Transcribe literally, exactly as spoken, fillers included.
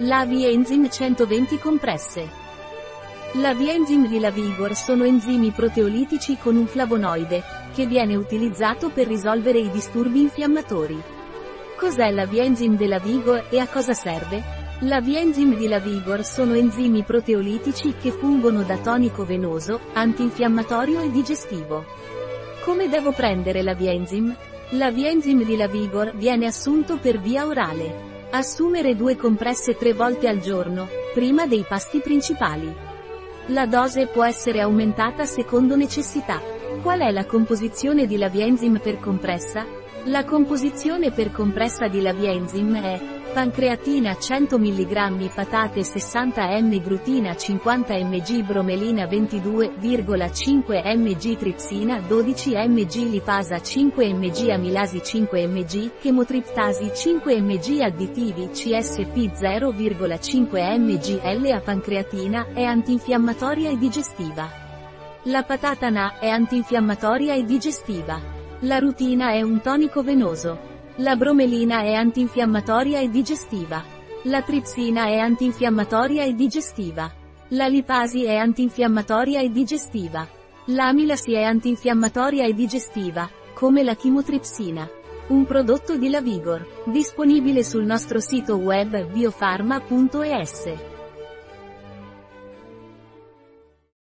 Lavienzym centoventi compresse. Lavienzym di Lavigor sono enzimi proteolitici con un flavonoide, che viene utilizzato per risolvere i disturbi infiammatori. Cos'è Lavienzym di Lavigor e a cosa serve? Lavienzym di Lavigor sono enzimi proteolitici che fungono da tonico venoso, antinfiammatorio e digestivo. Come devo prendere Lavienzym? Lavienzym di Lavigor viene assunto per via orale. Assumere due compresse tre volte al giorno, prima dei pasti principali. La dose può essere aumentata secondo necessità. Qual è la composizione di Lavienzym per compressa? La composizione per compressa di Lavienzym è pancreatina cento milligrammi, patate sessanta milligrammi, glutina cinquanta milligrammi, bromelina ventidue virgola cinque milligrammi, tripsina dodici milligrammi, lipasa cinque milligrammi, amilasi cinque milligrammi, chemotriptasi cinque milligrammi, additivi C S P zero virgola cinque milligrammi. La pancreatina è antinfiammatoria e digestiva. La patatana è antinfiammatoria e digestiva. La rutina è un tonico venoso. La bromelina è antinfiammatoria e digestiva. La tripsina è antinfiammatoria e digestiva. La lipasi è antinfiammatoria e digestiva. L'amilasi è antinfiammatoria e digestiva, come la chimotripsina. Un prodotto di Lavigor, disponibile sul nostro sito web biofarma punto e s.